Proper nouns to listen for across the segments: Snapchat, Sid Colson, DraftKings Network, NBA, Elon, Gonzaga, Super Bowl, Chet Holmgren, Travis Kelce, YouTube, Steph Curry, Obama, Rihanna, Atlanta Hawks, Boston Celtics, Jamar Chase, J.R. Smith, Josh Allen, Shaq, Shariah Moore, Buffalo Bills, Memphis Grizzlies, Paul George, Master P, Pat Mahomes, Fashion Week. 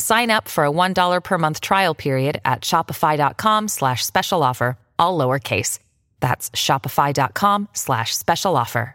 Sign up for a $1 per month trial period at shopify.com/special offer, all lowercase. That's shopify.com/special offer.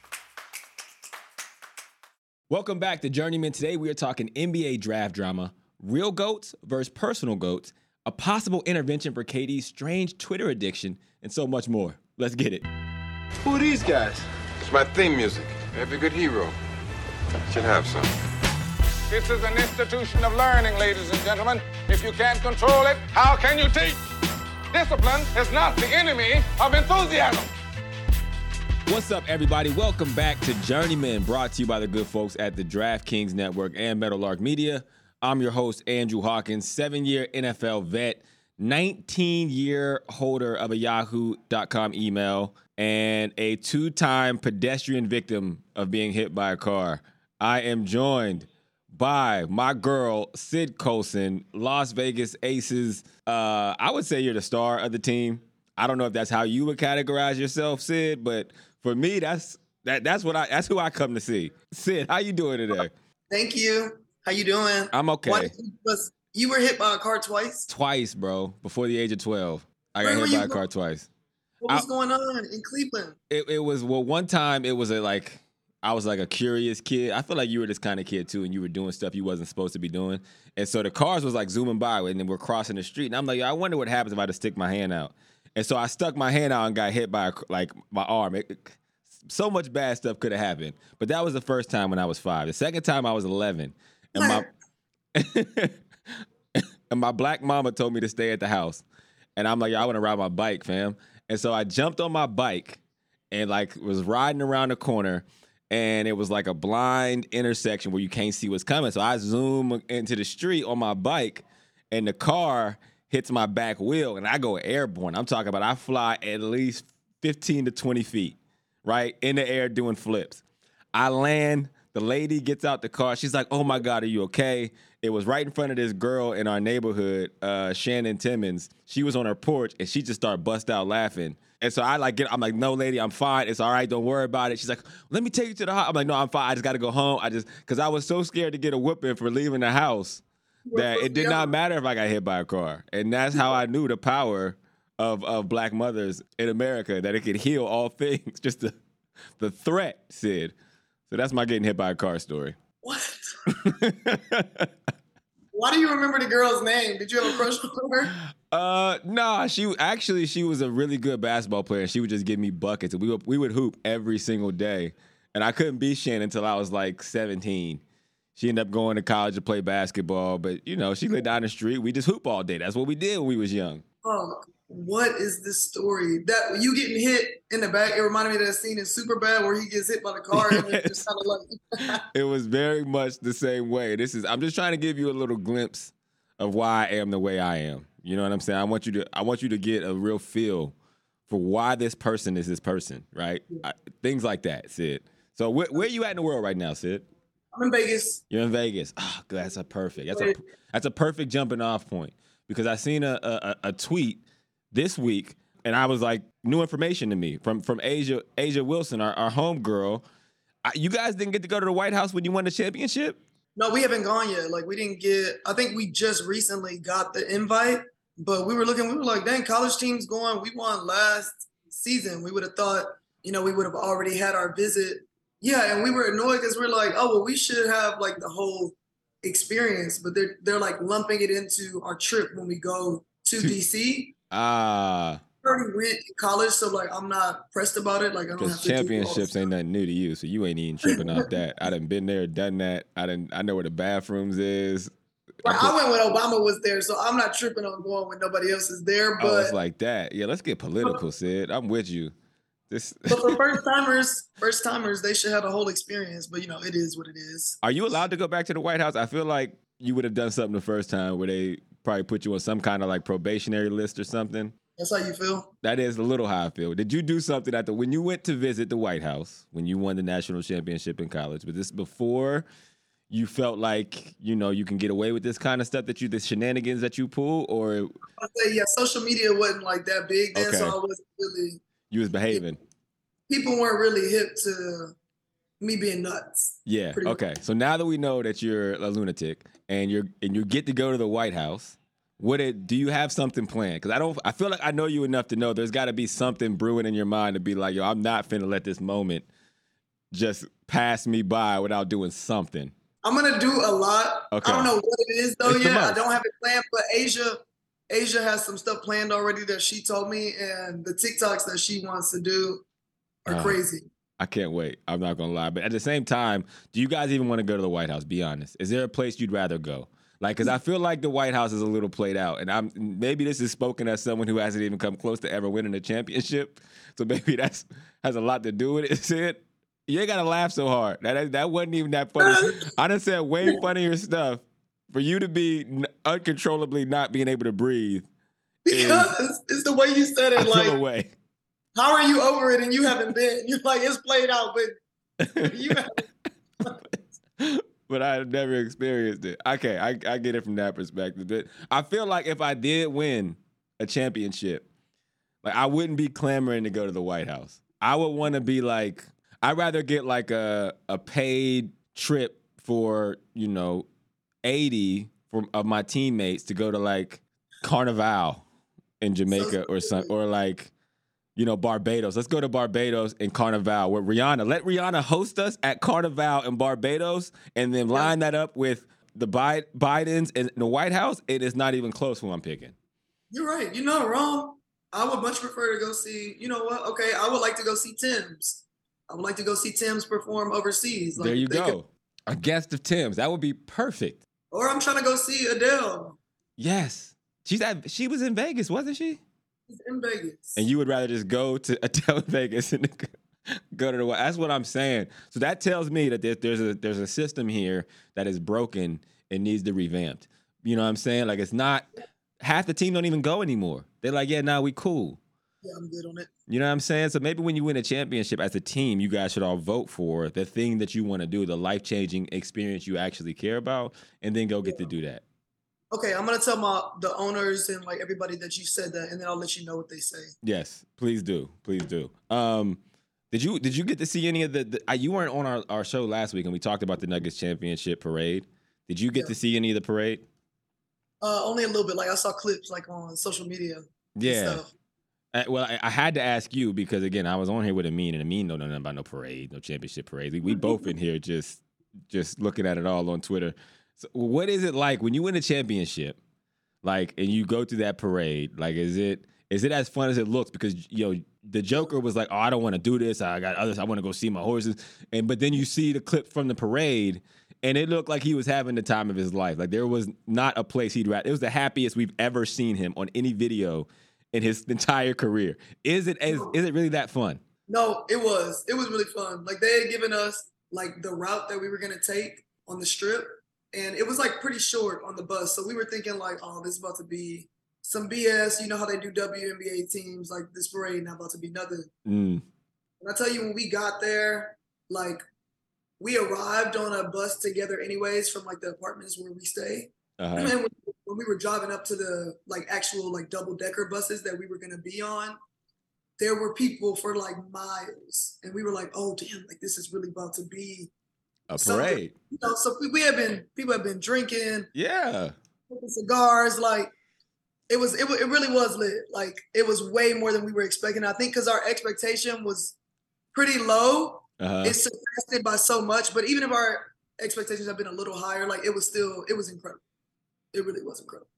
Welcome back to Journeyman. Today we are talking NBA draft drama, real GOATs versus personal GOATs, a possible intervention for KD's strange Twitter addiction, and so much more. Let's get it. Who are these guys? It's my theme music. Every good hero should have some. This is an institution of learning, ladies and gentlemen. If you can't control it, how can you teach? Discipline is not the enemy of enthusiasm. What's up, everybody? Welcome back to Journeyman, brought to you by the good folks at the DraftKings Network and Meadowlark Media. I'm your host, Andrew Hawkins, 7-year NFL vet, 19-year holder of a Yahoo.com email, and a 2-time pedestrian victim of being hit by a car. I am joined by my girl, Sid Colson, Las Vegas Aces. I would say you're the star of the team. I don't know if that's how you would categorize yourself, Sid, but for me, that's who I come to see. Sid, how you doing today? Thank you. How you doing? I'm okay. You were hit by a car twice? Twice, bro. Before the age of 12. I got hit by a car twice. What was going on in Cleveland? It was one time it was I was like a curious kid. I feel like you were this kind of kid too, and you were doing stuff you wasn't supposed to be doing. And so the cars was like zooming by, and then we're crossing the street. And I'm like, I wonder what happens if I just stick my hand out. And so I stuck my hand out and got hit by my arm. So much bad stuff could have happened. But that was the first time when I was 5. The second time I was 11. And my black mama told me to stay at the house. And I'm like, I want to ride my bike, fam. And so I jumped on my bike and was riding around the corner. And it was like a blind intersection where you can't see what's coming. So I zoom into the street on my bike, and the car hits my back wheel, and I go airborne. I'm talking about I fly at least 15 to 20 feet, right, in the air doing flips. I land. The lady gets out the car. She's like, oh, my God, are you okay? It was right in front of this girl in our neighborhood, Shannon Timmons. She was on her porch, and she just started bust out laughing. And so I'm like, no, lady, I'm fine. It's all right. Don't worry about it. She's like, let me take you to the hospital. I'm like, no, I'm fine. I just got to go home. Because I was so scared to get a whooping for leaving the house. That it did not matter if I got hit by a car. And that's how I knew the power of black mothers in America, that it could heal all things, just the threat, Sid. So that's my getting hit by a car story. What? Why do you remember the girl's name? Did you have a crush on her? No, she was a really good basketball player. She would just give me buckets. And we would hoop every single day. And I couldn't beat Shannon until I was 17. She ended up going to college to play basketball, but, she lived down the street. We just hoop all day. That's what we did when we was young. Oh, what is this story? That you getting hit in the back, it reminded me of that scene in Superbad where he gets hit by the car. Yes. And it just sounded like it was very much the same way. I'm just trying to give you a little glimpse of why I am the way I am. You know what I'm saying? I want you to get a real feel for why this person is this person, right? Yeah. Things like that, Sid. So where are you at in the world right now, Sid? I'm in Vegas. You're in Vegas. Oh, that's perfect. That's a perfect jumping off point. because I seen a tweet this week, and I was like, new information to me from A'ja Wilson, our homegirl. You guys didn't get to go to the White House when you won the championship? No, we haven't gone yet. Like, we didn't get – I think we just recently got the invite, but we were looking – we were like, dang, college team's going. We won last season. We would have thought, you know, we would have already had our visit. Yeah, and we were annoyed because we're like, oh, well, we should have, like, the whole experience. But they're like, lumping it into our trip when we go to D.C. Ah. I already went to college, so, like, I'm not pressed about it. Like, I don't have to do all this stuff. Championships ain't nothing new to you, so you ain't even tripping off that. I done been there, done that. I know where the bathrooms is. Well, I went when Obama was there, so I'm not tripping on going when nobody else is there. But it's like that. Yeah, let's get political, Sid. I'm with you. But for first timers, they should have the whole experience. But, you know, it is what it is. Are you allowed to go back to the White House? I feel like you would have done something the first time where they probably put you on some kind of like probationary list or something. That's how you feel? That is a little how I feel. Did you do something after when you went to visit the White House, when you won the national championship in college? But this before you felt like, you know, you can get away with this kind of stuff the shenanigans that you pull, or? I say, yeah, social media wasn't like that big then, so I wasn't really. You was behaving. People weren't really hip to me being nuts. Yeah. Okay. Much. So now that we know that you're a lunatic and you get to go to the White House, do you have something planned? Because I feel like I know you enough to know there's got to be something brewing in your mind to be like, yo, I'm not finna let this moment just pass me by without doing something. I'm gonna do a lot. Okay. I don't know what it is though yet. I don't have it planned, but A'ja has some stuff planned already that she told me, and the TikToks that she wants to do are crazy. I can't wait. I'm not going to lie. But at the same time, do you guys even want to go to the White House? Be honest. Is there a place you'd rather go? Like, because I feel like the White House is a little played out, and maybe this is spoken as someone who hasn't even come close to ever winning a championship. So maybe that has a lot to do with it. Sid, you ain't got to laugh so hard. That wasn't even that funny. I done said way funnier stuff. For you to be uncontrollably not being able to breathe. Because it's the way you said it. I feel away. How are you over it and you haven't been? You're like, it's played out, but you haven't. But I have never experienced it. Okay, I get it from that perspective. But I feel like if I did win a championship, like I wouldn't be clamoring to go to the White House. I would want to be like, I'd rather get like a paid trip for, you know, 80 of my teammates to go to like Carnival in Jamaica or like, you know, Barbados. Let's go to Barbados and Carnival with Rihanna. Let Rihanna host us at Carnival in Barbados, and then line that up with the Bidens and the White House. It is not even close who I'm picking. You're right. You're not wrong. I would much prefer to go see, you know what? Okay. I would like to go see Tim's. I would like to go see Tim's perform overseas. Like, there you go. A guest of Tim's. That would be perfect. Or I'm trying to go see Adele. Yes. She was in Vegas, wasn't she? She's in Vegas. And you would rather just go to Adele in Vegas and go to the White House. That's what I'm saying. So that tells me that there's a system here that is broken and needs to be revamped. You know what I'm saying? Like, it's not – half the team don't even go anymore. They're like, yeah, we cool. Yeah, I'm good on it. You know what I'm saying? So maybe when you win a championship as a team, you guys should all vote for the thing that you want to do, the life-changing experience you actually care about, and then go get to do that. Okay, I'm going to tell the owners and like everybody that you said that, and then I'll let you know what they say. Yes, please do. Please do. Did you get to see any of you weren't on our show last week, and we talked about the Nuggets championship parade. Did you get to see any of the parade? Only a little bit. Like, I saw clips like on social media. Yeah. Stuff. Well, I had to ask you because, again, I was on here with Amin, and Amin don't know nothing about no parade, no championship parade. We both in here just looking at it all on Twitter. So what is it like when you win a championship, like, and you go through that parade? Like, is it as fun as it looks? Because, you know, the Joker was like, oh, I don't want to do this. I got others. I want to go see my horses. But then you see the clip from the parade, and it looked like he was having the time of his life. Like, there was not a place he'd rather. It was the happiest we've ever seen him on any video in his entire career. Is it really that fun? No, it was. It was really fun. Like, they had given us like the route that we were gonna take on the strip, and it was like pretty short on the bus. So we were thinking like, oh, this is about to be some BS. You know how they do WNBA teams, like this parade not about to be nothing. Mm. And I tell you, when we got there, like we arrived on a bus together anyways from like the apartments where we stay. Uh-huh. And when we were driving up to the like actual like double decker buses that we were going to be on, there were people for like miles, and we were like, oh damn, like this is really about to be a parade. You know, so people have been drinking, yeah, cigars, like it really was lit. Like it was way more than we were expecting. I think because our expectation was pretty low, it's surpassed by so much. But even if our expectations have been a little higher, like it was incredible. It really was incredible.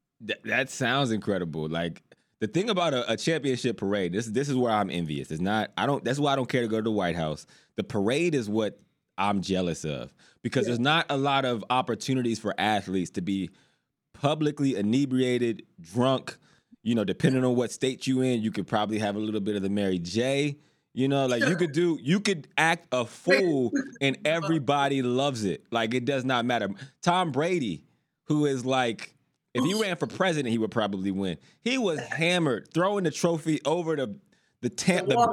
That sounds incredible. Like the thing about a championship parade, this is where I'm envious. That's why I don't care to go to the White House. The parade is what I'm jealous of, because there's not a lot of opportunities for athletes to be publicly inebriated, drunk. You know, depending on what state you in, you could probably have a little bit of the Mary J. You know, like you could act a fool and everybody loves it. Like it does not matter. Tom Brady, who is like, if he ran for president, he would probably win. He was hammered, throwing the trophy over the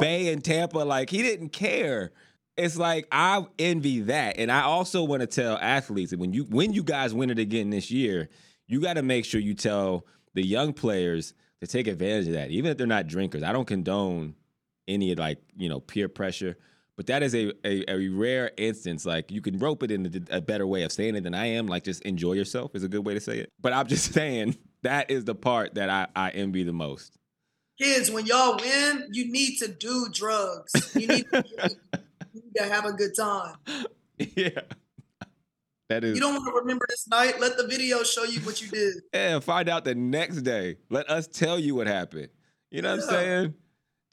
bay in Tampa. Like he didn't care. It's like, I envy that. And I also want to tell athletes that when you guys win it again this year, you got to make sure you tell the young players to take advantage of that. Even if they're not drinkers, I don't condone any like, you know, peer pressure, but that is a rare instance. Like you can rope it in a better way of saying it than I am. Like just enjoy yourself is a good way to say it. But I'm just saying that is the part that I envy the most. Kids, when y'all win, you need to do drugs. You need to have a good time. Yeah. That is. You don't want to remember this night. Let the video show you what you did. Yeah, find out the next day. Let us tell you what happened. You know what I'm saying?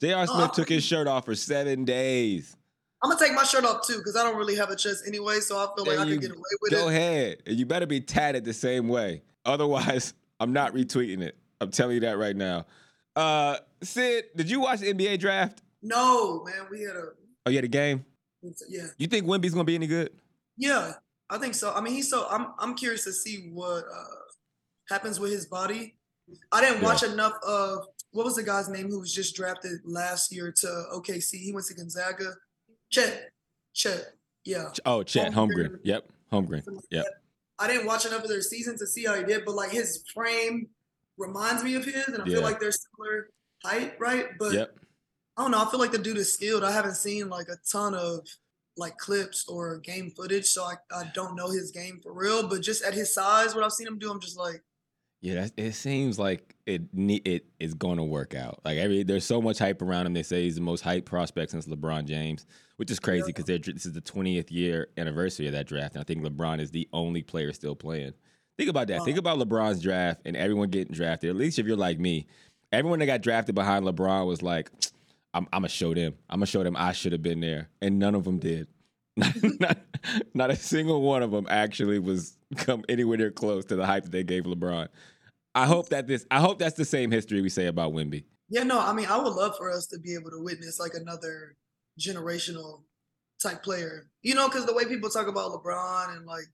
J.R. Smith took his shirt off for 7 days. I'm going to take my shirt off, too, because I don't really have a chest anyway, so I feel like I can get away with it. Go ahead. You better be tatted the same way. Otherwise, I'm not retweeting it. I'm telling you that right now. Sid, did you watch the NBA draft? No, man. We had a... Oh, you had a game? Yeah. You think Wemby's going to be any good? Yeah, I think so. I mean, I'm curious to see what happens with his body. I didn't watch enough of... What was the guy's name who was just drafted last year to OKC? He went to Gonzaga. Chet. Yeah. Oh, Chet Holmgren. Yep. Holmgren. Yep. I didn't watch enough of their season to see how he did, but like his frame reminds me of his, and I feel like they're similar height, right? But I don't know. I feel like the dude is skilled. I haven't seen like a ton of like clips or game footage, so I don't know his game for real. But just at his size, what I've seen him do, I'm just like, yeah, it seems like it is going to work out. Like there's so much hype around him. They say he's the most hyped prospect since LeBron James, which is crazy because this is the 20th year anniversary of that draft, and I think LeBron is the only player still playing. Think about that. Think about LeBron's draft and everyone getting drafted. At least if you're like me, everyone that got drafted behind LeBron was like, "I'm gonna show them. I'm gonna show them I should have been there," and none of them did. Not a single one of them actually was come anywhere near close to the hype that they gave LeBron. I hope that's the same history we say about Wemby. Yeah, no, I mean, I would love for us to be able to witness like another generational type player. You know, because the way people talk about LeBron and like,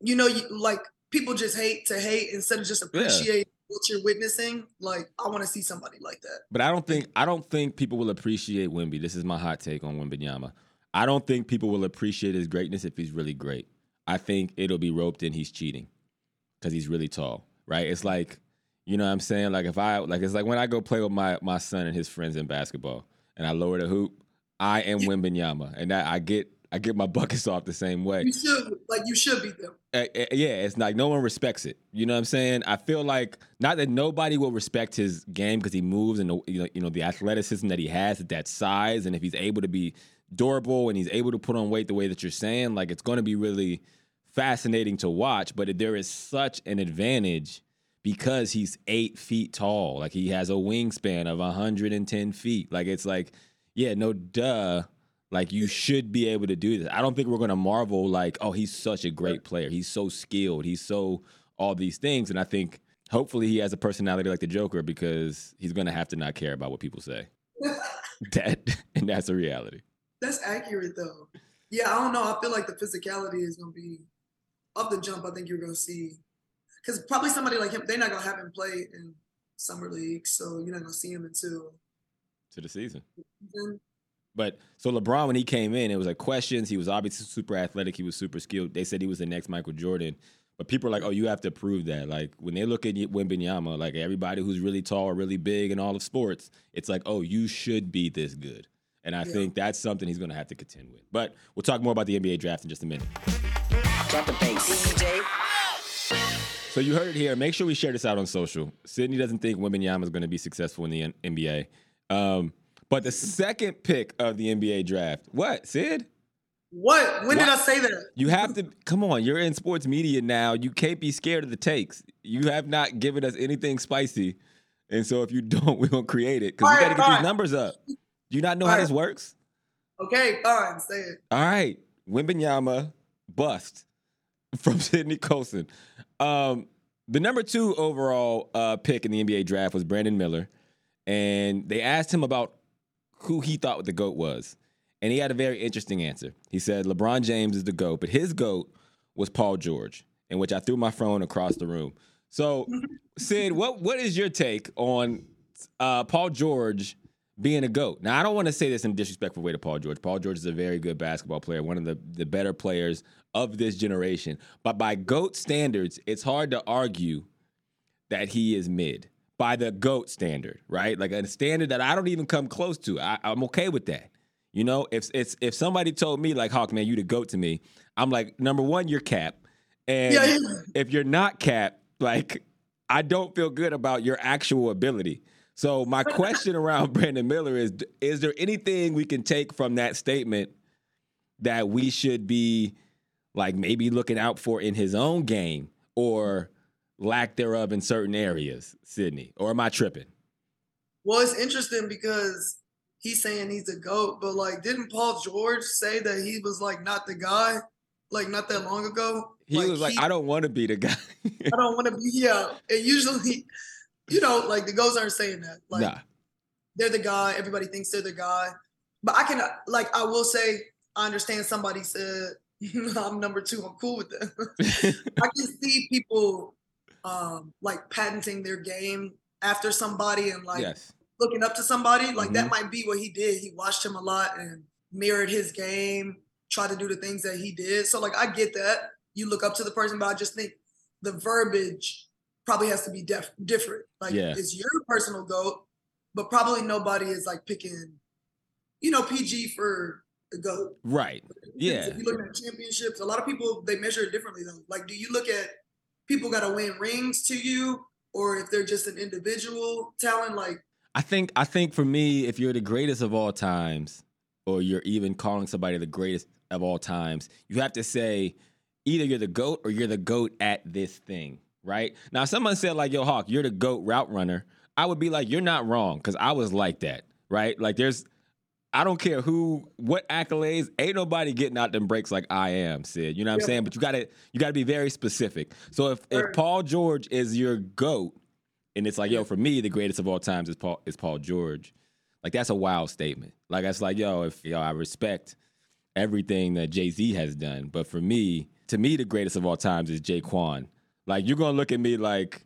you know, like people just hate to hate instead of just appreciate what you're witnessing. Like, I want to see somebody like that. But I don't think people will appreciate Wemby. This is my hot take on Wembanyama. I don't think people will appreciate his greatness if he's really great. I think it'll be roped in he's cheating because he's really tall, right? It's like, you know what I'm saying? Like it's like when I go play with my son and his friends in basketball and I lower the hoop, I am Wembanyama, and that I get my buckets off the same way. You should beat them. It's like no one respects it. You know what I'm saying? I feel like not that nobody will respect his game because he moves and you know the athleticism that he has at that size, and if he's able to be durable and he's able to put on weight the way that you're saying, like it's going to be really fascinating to watch. But there is such an advantage because he's 8 feet tall. Like he has a wingspan of 110 feet. Like it's like, yeah, no duh. Like you should be able to do this. I don't think we're going to marvel like, oh, he's such a great player. He's so skilled. He's so all these things. And I think hopefully he has a personality like the Joker because he's going to have to not care about what people say. And that's a reality. That's accurate, though. Yeah, I don't know. I feel like the physicality is going to be off the jump. I think you're going to see, because probably somebody like him, they're not going to have him play in summer league, so you're not going to see him until to the season. But so LeBron, when he came in, it was like questions. He was obviously super athletic. He was super skilled. They said he was the next Michael Jordan. But people are like, oh, you have to prove that. Like, when they look at Wembanyama, like everybody who's really tall or really big in all of sports, it's like, oh, you should be this good. And I think that's something he's going to have to contend with. But we'll talk more about the NBA draft in just a minute. Drop the bass, DJ. So you heard it here. Make sure we share this out on social. Sydney doesn't think Wembanyama is going to be successful in the NBA. But the second pick of the NBA draft. What, Sid? What? When did I say that? You have to – come on. You're in sports media now. You can't be scared of the takes. You have not given us anything spicy. And so if you don't, we're going to create it because we got to get these numbers up. Do you not know how this works? Okay, fine. Say it. All right. Wembanyama bust from Sid Colson. The number 2 overall pick in the NBA draft was Brandon Miller. And they asked him about who he thought the GOAT was. And he had a very interesting answer. He said, LeBron James is the GOAT, but his GOAT was Paul George, in which I threw my phone across the room. So, Sid, what is your take on Paul George being a GOAT? Now, I don't want to say this in a disrespectful way to Paul George. Paul George is a very good basketball player, one of the better players of this generation. But by GOAT standards, it's hard to argue that he is mid. By the GOAT standard, right? Like a standard that I don't even come close to. I'm okay with that. You know, if somebody told me, like, Hawk, man, you the GOAT to me, I'm like, number one, you're cap. And if you're not cap, like, I don't feel good about your actual ability. So my question around Brandon Miller is there anything we can take from that statement that we should be, like, maybe looking out for in his own game or lack thereof in certain areas, Sydney? Or am I tripping? Well, it's interesting because he's saying he's a GOAT, but, like, didn't Paul George say that he was, like, not the guy, like, not that long ago? He was like, I don't want to be the guy. I don't want to be, and usually, you know, like, the GOATs aren't saying that. Like, they're the guy. Everybody thinks they're the guy. But I can, like, I will say, I understand somebody said, I'm number 2. I'm cool with that. I can see people like patenting their game after somebody and like looking up to somebody, like that might be what he did. He watched him a lot and mirrored his game, tried to do the things that he did. So like, I get that you look up to the person, but I just think the verbiage probably has to be different. Like it's your personal GOAT, but probably nobody is like picking, you know, PG for the GOAT. Right. Yeah. If you look at championships, a lot of people, they measure it differently though. Like, do you look at people got to win rings to you, or if they're just an individual talent? Like, I think for me, if you're the greatest of all times, or you're even calling somebody the greatest of all times, you have to say either you're the GOAT or you're the GOAT at this thing, right? Now, if someone said like, yo, Hawk, you're the GOAT route runner, I would be like, you're not wrong, because I was like that, right? Like, I don't care what accolades, ain't nobody getting out them breaks like I am, Sid. You know what I'm saying? But you gotta be very specific. So if Paul George is your GOAT, and it's like, yo, for me, the greatest of all times is Paul George, like that's a wild statement. Like that's like, I respect everything that Jay-Z has done, but to me, the greatest of all times is Jaquan. Like you're gonna look at me like,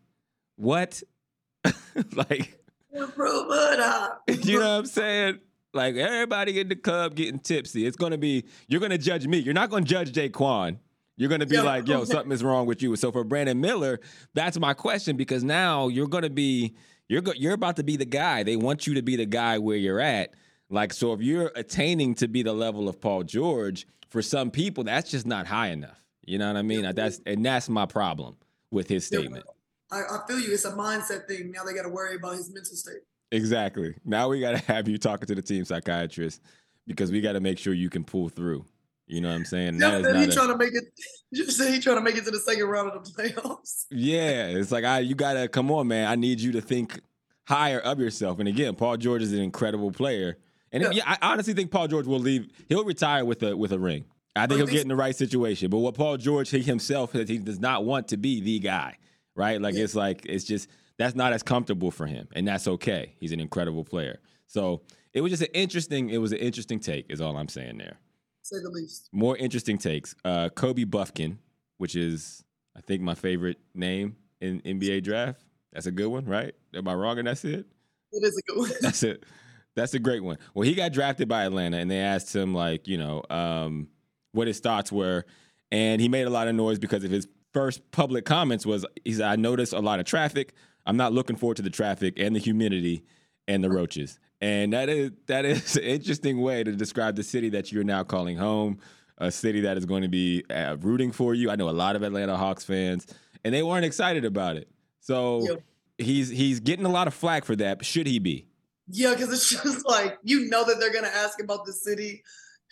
what? Like, you know what I'm saying? Like, everybody in the club getting tipsy. It's going to be, you're going to judge me. You're not going to judge Jaquan. You're going to be like, yo, something is wrong with you. So for Brandon Miller, that's my question, because now you're going to be, you're about to be the guy. They want you to be the guy where you're at. Like, so if you're attaining to be the level of Paul George, for some people, that's just not high enough. You know what I mean? Yeah. That's my problem with his statement. I feel you. It's a mindset thing. Now they got to worry about his mental state. Exactly. Now we got to have you talking to the team psychiatrist because we got to make sure you can pull through. You know what I'm saying? Yeah, he's trying to make it. You said he's trying to make it to the second round of the playoffs. Yeah, it's like you got to come on, man. I need you to think higher of yourself. And again, Paul George is an incredible player, and I honestly think Paul George will leave. He'll retire with a ring. I think he'll get in the right situation. But what Paul George himself says, he does not want to be the guy, right? Like it's like it's just. That's not as comfortable for him, and that's okay. He's an incredible player. So it was just an interesting take is all I'm saying there. Say the least. More interesting takes. Kobe Buffkin, which is, I think, my favorite name in NBA draft. That's a good one, right? Am I wrong and that's it? It is a good one. That's it. That's a great one. Well, he got drafted by Atlanta, and they asked him, like, you know, what his thoughts were, and he made a lot of noise because of his first public comments was, he said, I noticed a lot of traffic. I'm not looking forward to the traffic and the humidity and the roaches. And that is an interesting way to describe the city that you're now calling home, a city that is going to be rooting for you. I know a lot of Atlanta Hawks fans, and they weren't excited about it. So he's getting a lot of flack for that. But should he be? Yeah, because it's just like, you know that they're going to ask about the city.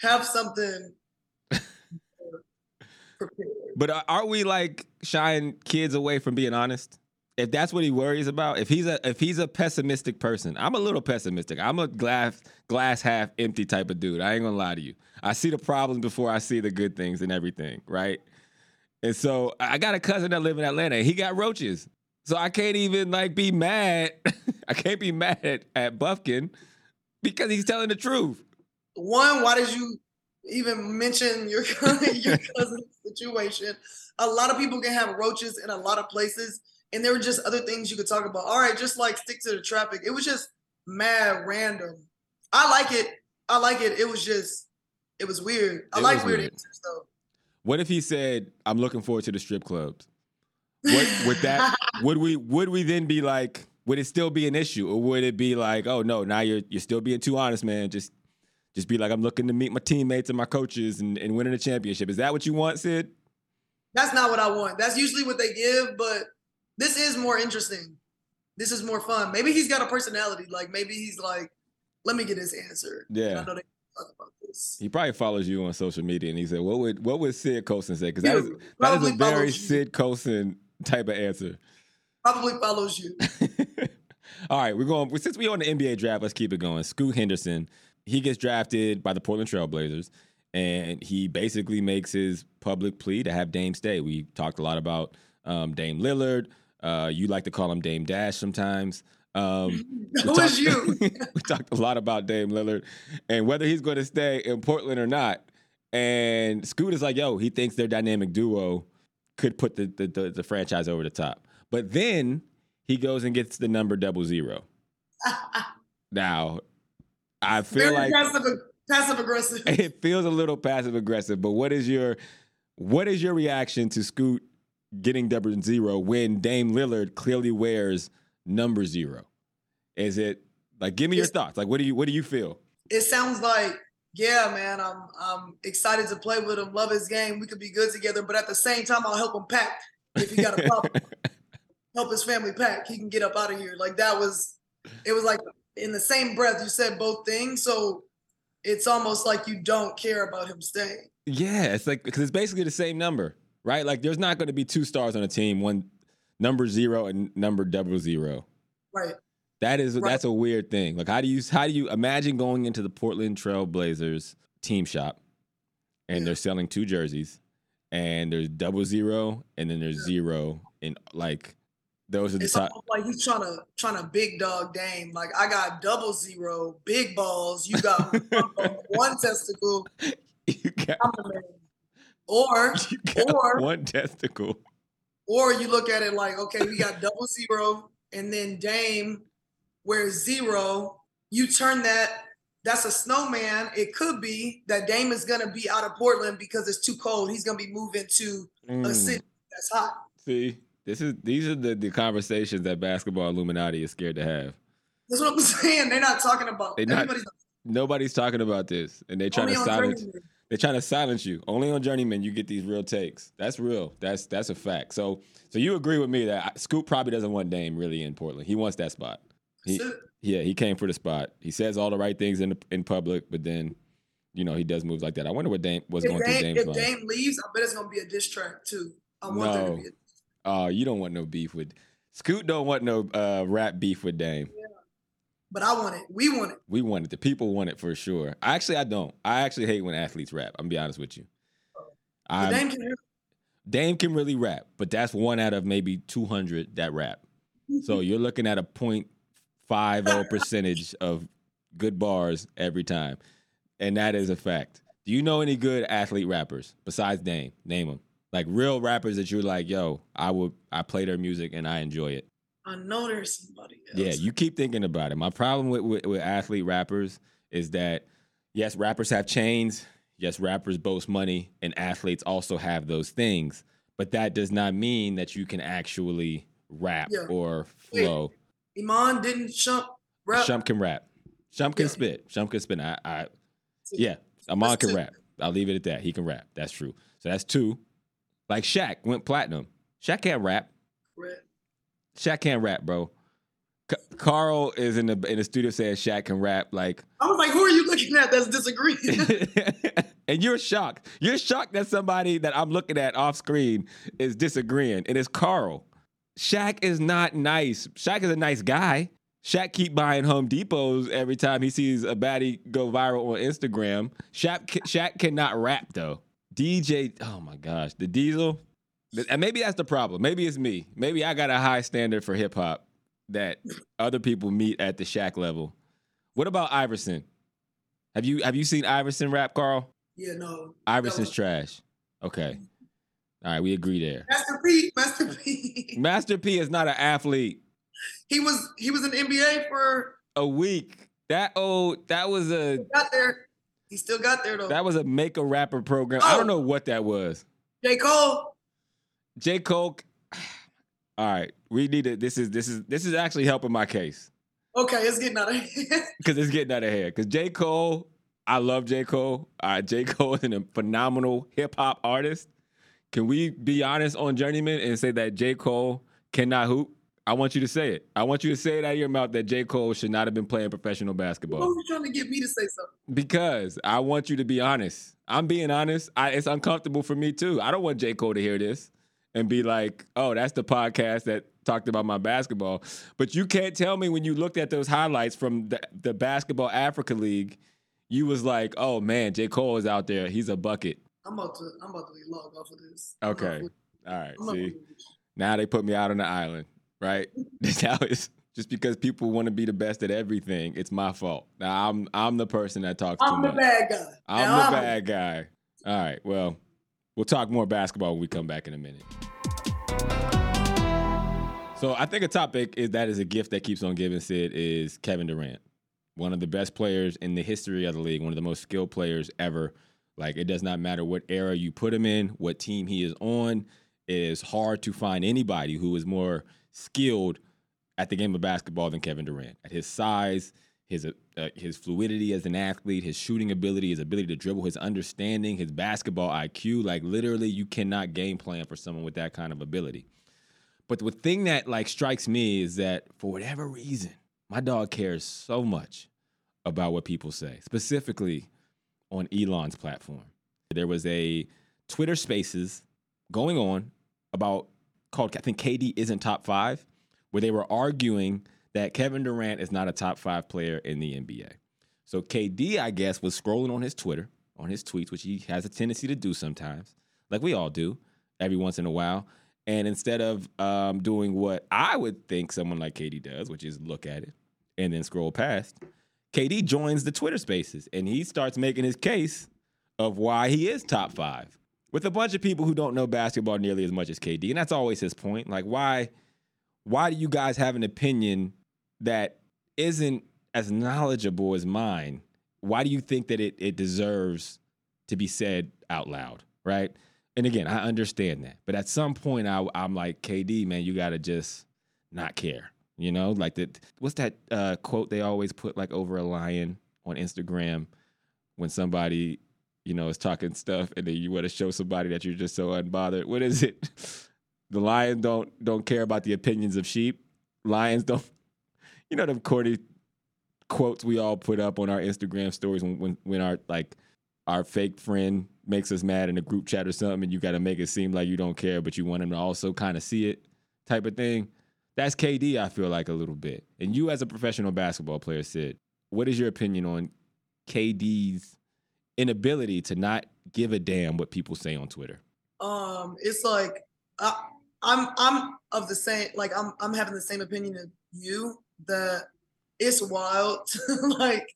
Have something prepared. But are we like shying kids away from being honest? If that's what he worries about, if he's a pessimistic person, I'm a little pessimistic. I'm a glass half empty type of dude. I ain't gonna lie to you. I see the problems before I see the good things and everything, right? And so I got a cousin that lives in Atlanta. He got roaches, so I can't even like be mad. I can't be mad at Buffkin because he's telling the truth. One, why did you even mention your cousin's situation? A lot of people can have roaches in a lot of places. And there were just other things you could talk about. All right, just like stick to the traffic. It was just mad random. I like it. It was weird. I like weird answers though. What if he said, I'm looking forward to the strip clubs? Would that would we then be like, would it still be an issue? Or would it be like, oh no, now you're still being too honest, man. Just be like, I'm looking to meet my teammates and my coaches and winning a championship. Is that what you want, Sid? That's not what I want. That's usually what they give, but this is more interesting. This is more fun. Maybe he's got a personality. Like, maybe he's like, let me get his answer. Yeah. And I know they talk about this. He probably follows you on social media, and he said, what would Sid Colson say? Because that is a very Sid Colson type of answer. Probably follows you. All right, we're going. Since we're on the NBA draft, let's keep it going. Scoot Henderson, he gets drafted by the Portland Trailblazers, and he basically makes his public plea to have Dame stay. We talked a lot about Dame Lillard. You like to call him Dame Dash sometimes. We talked a lot about Dame Lillard and whether he's going to stay in Portland or not. And Scoot is like, yo, he thinks their dynamic duo could put the franchise over the top. But then he goes and gets the number 00. Now, I feel very like passive aggressive. It feels a little passive aggressive. But what is your reaction to Scoot getting 00 when Dame Lillard clearly wears number 0? Is it like, give me your thoughts. Like, what do you feel? It sounds like, yeah, man, I'm excited to play with him. Love his game. We could be good together, but at the same time, I'll help him pack. If he got a problem, help his family pack. He can get up out of here. Like it was like in the same breath, you said both things. So it's almost like you don't care about him staying. Yeah. It's like, because it's basically the same number. Right? Like, there's not going to be two stars on a team, one number 0 and number 00. Right. That's a weird thing. Like, how do you imagine going into the Portland Trail Blazers team shop and they're selling two jerseys and there's 00 and then there's 0, and like those are the top. Like, he's trying to big dog Dame. Like, I got 00 big balls. You got one testicle. You got. Or one testicle. Or you look at it like, okay, we got 00, and then Dame wears 0. You turn that's a snowman. It could be that Dame is gonna be out of Portland because it's too cold. He's gonna be moving to a city that's hot. See, these are the conversations that basketball Illuminati is scared to have. That's what I'm saying. They're not talking about. Nobody's talking about this, and they're trying to silence. They're trying to silence you. Only on Journeyman you get these real takes. That's real. That's a fact. So you agree with me that Scoot probably doesn't want Dame really in Portland. He wants that spot. He came for the spot. He says all the right things in public, but then, you know, he does moves like that. I wonder what Dame was going through Dame's mind. If Dame leaves, I bet it's going to be a diss track too. I want there to be a diss track. Oh, you don't want no beef with Scoot. Don't want no rap beef with Dame. Yeah. But I want it. We want it. We want it. The people want it for sure. Actually, I don't. I actually hate when athletes rap. I'm going to be honest with you. Dame can really rap, but that's one out of maybe 200 that rap. So you're looking at a 0.50 percentage of good bars every time. And that is a fact. Do you know any good athlete rappers besides Dame? Name them. Like real rappers that you're like, yo, I play their music and I enjoy it. I know there's somebody else. Yeah, you keep thinking about it. My problem with athlete rappers is that, yes, rappers have chains. Yes, rappers boast money. And athletes also have those things. but that does not mean that you can actually rap or flow. Wait, Iman didn't Shump can rap. Shump can spit. Shump can spit. Iman can rap. I'll leave it at that. He can rap. That's true. So that's two. Like Shaq went platinum. Shaq can't rap. Shaq can't rap, bro. Carl is in the studio saying Shaq can rap. Like, I was like, who are you looking at that's disagreeing? And you're shocked. You're shocked that somebody that I'm looking at off screen is disagreeing, and it's Carl. Shaq is not nice. Shaq is a nice guy. Shaq keep buying Home Depots every time he sees a baddie go viral on Instagram. Shaq cannot rap, though. DJ, oh my gosh, the Diesel. And maybe that's the problem. Maybe it's me. Maybe I got a high standard for hip-hop that other people meet at the Shaq level. What about Iverson? Have you seen Iverson rap, Carl? Yeah, no. Iverson's trash. Okay. All right, we agree there. Master P. Master P is not an athlete. He was in the NBA for a week. He still got there though. That was a make a rapper program. Oh. I don't know what that was. J. Cole. All right, we need it. This is actually helping my case. Okay, it's getting out of hand. Because J. Cole, I love J. Cole. J. Cole is a phenomenal hip hop artist. Can we be honest on Journeyman and say that J. Cole cannot hoop? I want you to say it. I want you to say it out of your mouth that J. Cole should not have been playing professional basketball. Why are you trying to get me to say something? Because I want you to be honest. I'm being honest. It's uncomfortable for me, too. I don't want J. Cole to hear this and be like, oh, that's the podcast that talked about my basketball. But you can't tell me when you looked at those highlights from the Basketball Africa League, you was like, oh, man, J. Cole is out there. He's a bucket. I'm about to log off of this. Okay. All right. See, now they put me out on the island. Right now, it's just because people want to be the best at everything. It's my fault. Now I'm the person that talks too much. I'm the bad guy. I'm the bad guy. All right. Well, we'll talk more basketball when we come back in a minute. So I think a topic is a gift that keeps on giving. Sid is Kevin Durant, one of the best players in the history of the league, one of the most skilled players ever. Like, it does not matter what era you put him in, what team he is on. It is hard to find anybody who is more skilled at the game of basketball than Kevin Durant. At his size, his fluidity as an athlete, his shooting ability, his ability to dribble, his understanding, his basketball IQ. Like, literally, you cannot game plan for someone with that kind of ability. But the thing that, like, strikes me is that, for whatever reason, my dog cares so much about what people say, specifically on Elon's platform. There was a Twitter Spaces going on about called, I think, KD isn't top five, where they were arguing that Kevin Durant is not a top five player in the NBA. So KD, I guess, was scrolling on his Twitter, on his tweets, which he has a tendency to do sometimes, like we all do every once in a while. And instead of doing what I would think someone like KD does, which is look at it and then scroll past, KD joins the Twitter Spaces, and he starts making his case of why he is top five, with a bunch of people who don't know basketball nearly as much as KD. And that's always his point. Like, why do you guys have an opinion that isn't as knowledgeable as mine? Why do you think that it deserves to be said out loud, right? And again, I understand that. But at some point, I'm like, KD, man, you got to just not care. You know, like, what's that quote they always put, like, over a lion on Instagram when somebody, you know, is talking stuff, and then you want to show somebody that you're just so unbothered. What is it? The lion don't care about the opinions of sheep. Lions don't. You know, them corny quotes we all put up on our Instagram stories when our fake friend makes us mad in a group chat or something, and you got to make it seem like you don't care, but you want him to also kind of see it, type of thing. That's KD, I feel like, a little bit. And you, as a professional basketball player, Sid, what is your opinion on KD's inability to not give a damn what people say on Twitter? It's like I'm of the same. Like, I'm having the same opinion of you. That it's wild to like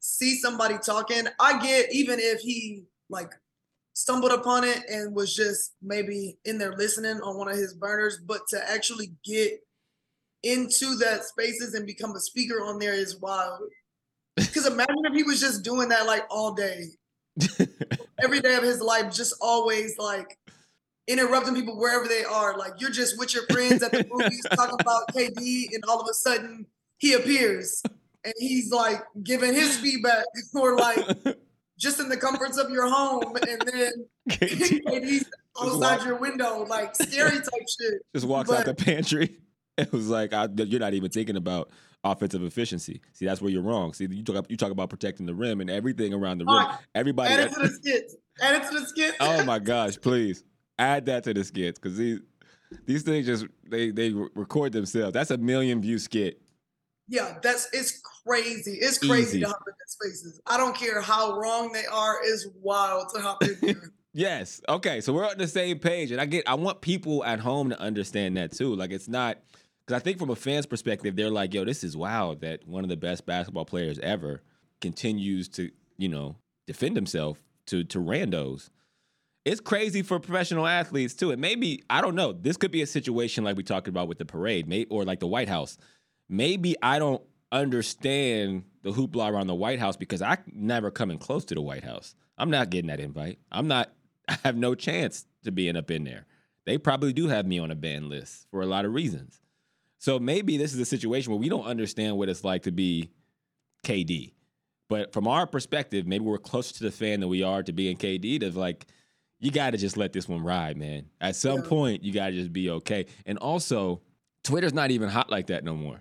see somebody talking. I get, even if he like stumbled upon it and was just maybe in there listening on one of his burners, but to actually get into that Spaces and become a speaker on there is wild. Because imagine if he was just doing that like all day, every day of his life, just always like interrupting people wherever they are. Like, you're just with your friends at the movies talking about KD, and all of a sudden he appears and he's like giving his feedback, or like just in the comforts of your home, and then KD's outside your window, like scary type shit. Just walks out the pantry. It was like, you're not even thinking about offensive efficiency. See, that's where you're wrong. See, you talk about protecting the rim and everything around the rim. Right. Everybody add it to the skits. Add it to the skits. Oh my gosh, please add that to the skits, because these things just they record themselves. That's a 1 million view skit. Yeah, it's crazy. It's crazy to hop in their spaces. I don't care how wrong they are. It's wild to hop in there. Yes. Okay. So we're on the same page, and I want people at home to understand that too. Like, it's not. Because I think from a fan's perspective, they're like, yo, this is wild that one of the best basketball players ever continues to, defend himself to randos. It's crazy for professional athletes, too. And maybe, I don't know, this could be a situation like we talked about with the parade or like the White House. Maybe I don't understand the hoopla around the White House because I never come in close to the White House. I'm not getting that invite. I have no chance to being up in there. They probably do have me on a ban list for a lot of reasons. So maybe this is a situation where we don't understand what it's like to be KD. But from our perspective, maybe we're closer to the fan than we are to being KD. To like, you got to just let this one ride, man. At some point, you got to just be okay. And also, Twitter's not even hot like that no more.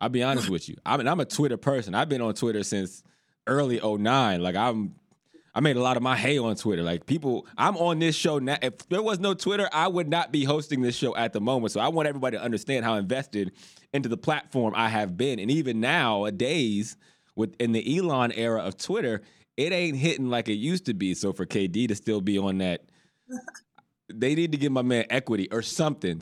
I'll be honest with you. I mean, I'm a Twitter person. I've been on Twitter since early 2009. Like, I made a lot of my hay on Twitter. Like, people, I'm on this show now. If there was no Twitter, I would not be hosting this show at the moment. So I want everybody to understand how invested into the platform I have been. And even nowadays, in the Elon era of Twitter, it ain't hitting like it used to be. So for KD to still be on that, they need to give my man equity or something,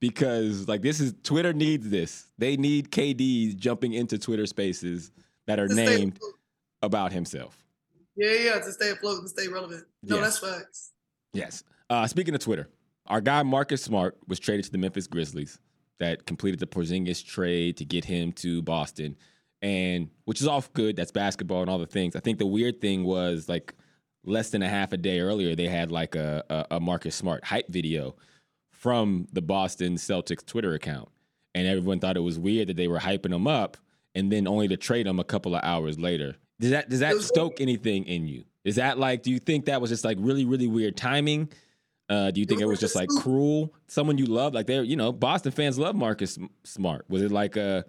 because like Twitter needs this. They need KD jumping into Twitter spaces that are named about himself. Yeah, to stay afloat and stay relevant. No, yes. That's facts. Yes. Speaking of Twitter, our guy Marcus Smart was traded to the Memphis Grizzlies that completed the Porzingis trade to get him to Boston, and which is all good. That's basketball and all the things. I think the weird thing was, like, less than a half a day earlier, they had like a Marcus Smart hype video from the Boston Celtics Twitter account, and everyone thought it was weird that they were hyping him up and then only to trade him a couple of hours later. Does that stoke anything in you? Is that like, do you think that was just like really, really weird timing? Do you think it was just like cruel? Someone you love, like Boston fans love Marcus Smart. Was it like a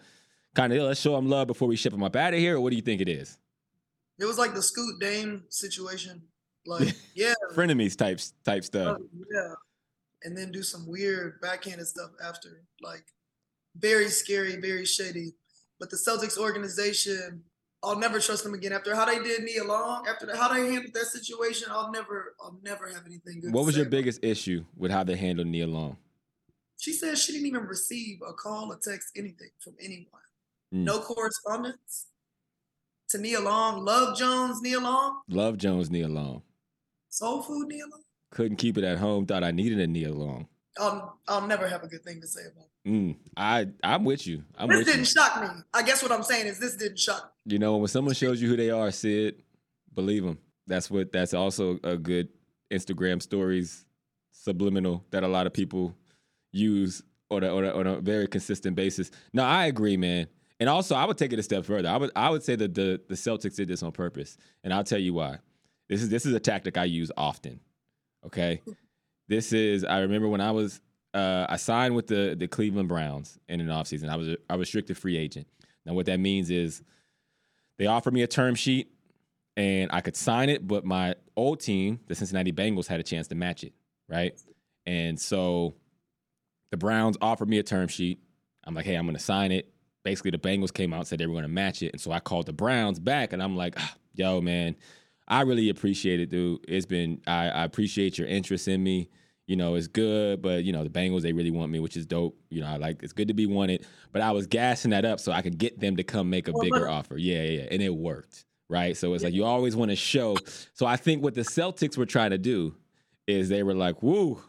kind of, let's show him love before we ship him up out of here? Or what do you think it is? It was like the Scoot Dame situation. Like, yeah. Frenemies type stuff. Yeah. And then do some weird backhanded stuff after. Like, very scary, very shady. But the Celtics organization, I'll never trust them again. After how they did Nia Long, after how they handled that situation, I'll never have anything good. What was your biggest issue with how they handled Nia Long? She said she didn't even receive a call, a text, anything from anyone. No correspondence to Nia Long. Love Jones, Nia Long. Soul Food, Nia Long. Couldn't keep it at home. Thought I needed a Nia Long. I'll never have a good thing to say about it. I'm with you. This didn't shock me. I guess what I'm saying is this didn't shock me. You know, when someone shows you who they are, Sid, believe them. That's also a good Instagram stories subliminal that a lot of people use on a very consistent basis. No, I agree, man. And also, I would take it a step further. I would say that the Celtics did this on purpose, and I'll tell you why. This is a tactic I use often. Okay. I remember when I was, I signed with the Cleveland Browns in an offseason. I was a restricted free agent. Now, what that means is they offered me a term sheet and I could sign it, but my old team, the Cincinnati Bengals, had a chance to match it, right? And so the Browns offered me a term sheet. I'm like, hey, I'm going to sign it. Basically, the Bengals came out and said they were going to match it. And so I called the Browns back and I'm like, yo, man, I really appreciate it, dude. I appreciate your interest in me. It's good, but the Bengals, they really want me, which is dope. It's good to be wanted, but I was gassing that up so I could get them to come make a bigger offer. Yeah. And it worked, right? So it's like, you always want to show. So I think what the Celtics were trying to do is they were like, woo,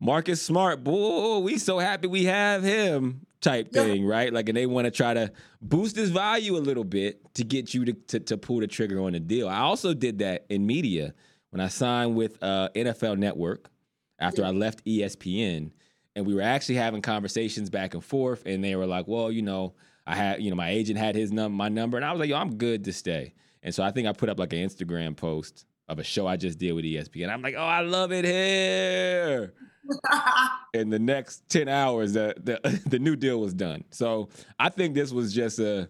Marcus Smart, boo, we so happy we have him type thing, right? Like, and they want to try to boost his value a little bit to get you to pull the trigger on the deal. I also did that in media when I signed with NFL Network. after I left ESPN, and we were actually having conversations back and forth, and they were like, well, you know, I had, you know, my agent had his number, my number, and I was like, yo, I'm good to stay. And so I think I put up like an Instagram post of a show I just did with ESPN. I'm like, oh, I love it here. In the next 10 hours, the new deal was done. So I think this was just a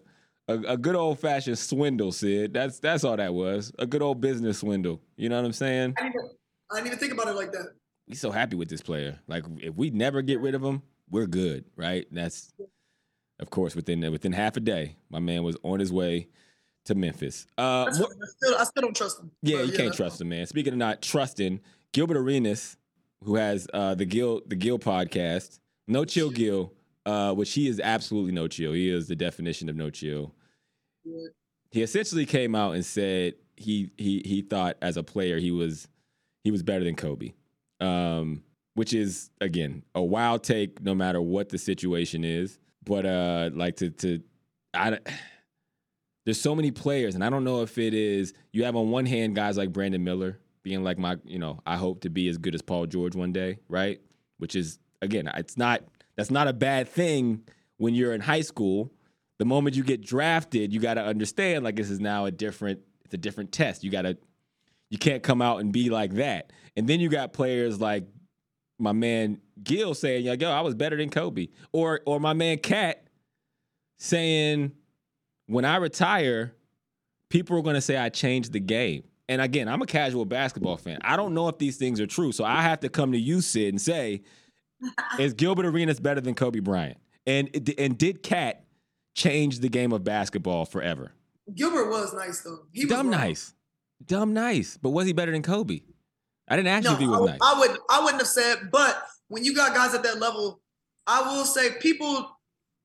good old fashioned swindle, Sid. That's all that was. A good old business swindle. You know what I'm saying? I didn't even think about it like that. We're so happy with this player. Like, if we never get rid of him, we're good, right? That's, of course, within half a day, my man was on his way to Memphis. I still don't trust him. Yeah, you can't trust him, man. Speaking of not trusting, Gilbert Arenas, who has the Gil podcast, No Chill Gil, which he is absolutely no chill. He is the definition of no chill. Yeah. He essentially came out and said he thought as a player he was better than Kobe, which is, again, a wild take no matter what the situation is. But there's so many players, and I don't know if it is, you have on one hand guys like Brandon Miller being like, I hope to be as good as Paul George one day, right? Which is, again, that's not a bad thing when you're in high school. The moment you get drafted, you got to understand, like, this is now a different test. You can't come out and be like that. And then you got players like my man Gil saying, like, yo, I was better than Kobe. Or my man Cat saying, when I retire, people are going to say I changed the game. And again, I'm a casual basketball fan. I don't know if these things are true. So I have to come to you, Sid, and say, is Gilbert Arenas better than Kobe Bryant? And did Cat change the game of basketball forever? Gilbert was nice, though. He was dumb nice. But was he better than Kobe? I didn't ask if he was nice. I wouldn't have said, but when you got guys at that level, I will say people,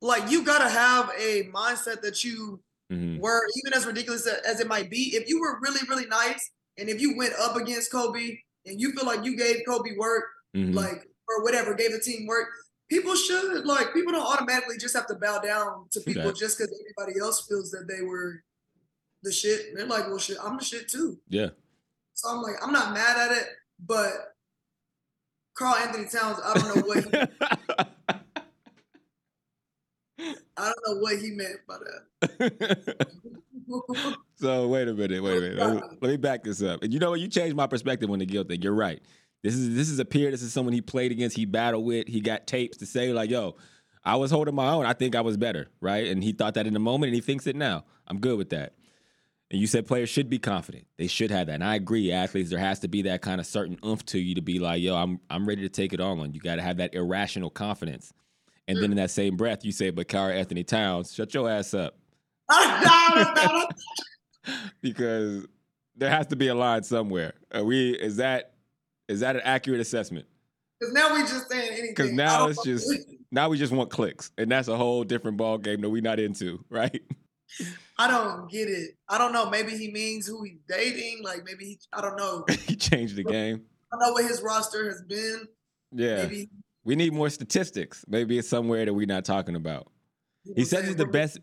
like, you got to have a mindset that you were, even as ridiculous as it might be, if you were really, really nice, and if you went up against Kobe and you feel like you gave Kobe work, like, or whatever, gave the team work, people should, like, people don't automatically just have to bow down to people just because everybody else feels that they were the shit. And they're like, well, shit, I'm the shit too. Yeah. So I'm like, I'm not mad at it, but Karl-Anthony Towns, I don't know what he meant by that. So wait a minute. Let me back this up. And you know what? You changed my perspective on the Gil thing. You're right. This is a peer. This is someone he played against. He battled with. He got tapes to say, like, yo, I was holding my own. I think I was better, right? And he thought that in the moment, and he thinks it now. I'm good with that. And you said players should be confident. They should have that. And I agree, athletes, there has to be that kind of certain oomph to you to be like, yo, I'm ready to take it all on. You got to have that irrational confidence. And then in that same breath, you say, but Karl-Anthony Towns, shut your ass up. Because there has to be a line somewhere. Is that an accurate assessment? Because now we just saying anything. Because now we just want clicks. And that's a whole different ball game that we're not into, right? I don't get it. I don't know. Maybe he means who he's dating. Like, maybe I don't know. He changed the game. I don't know what his roster has been. Yeah. Maybe we need more statistics. Maybe it's somewhere that we're not talking about. He says he's the best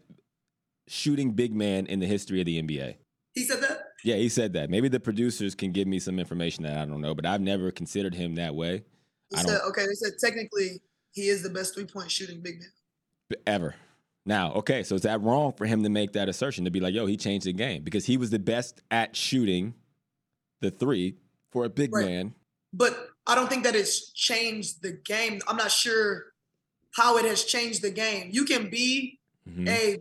shooting big man in the history of the NBA. He said that? Yeah, he said that. Maybe the producers can give me some information that I don't know, but I've never considered him that way. They said technically he is the best three-point shooting big man. Ever. Now, okay, so is that wrong for him to make that assertion, to be like, yo, he changed the game? Because he was the best at shooting the three for a big man. But I don't think that it's changed the game. I'm not sure how it has changed the game. You can be a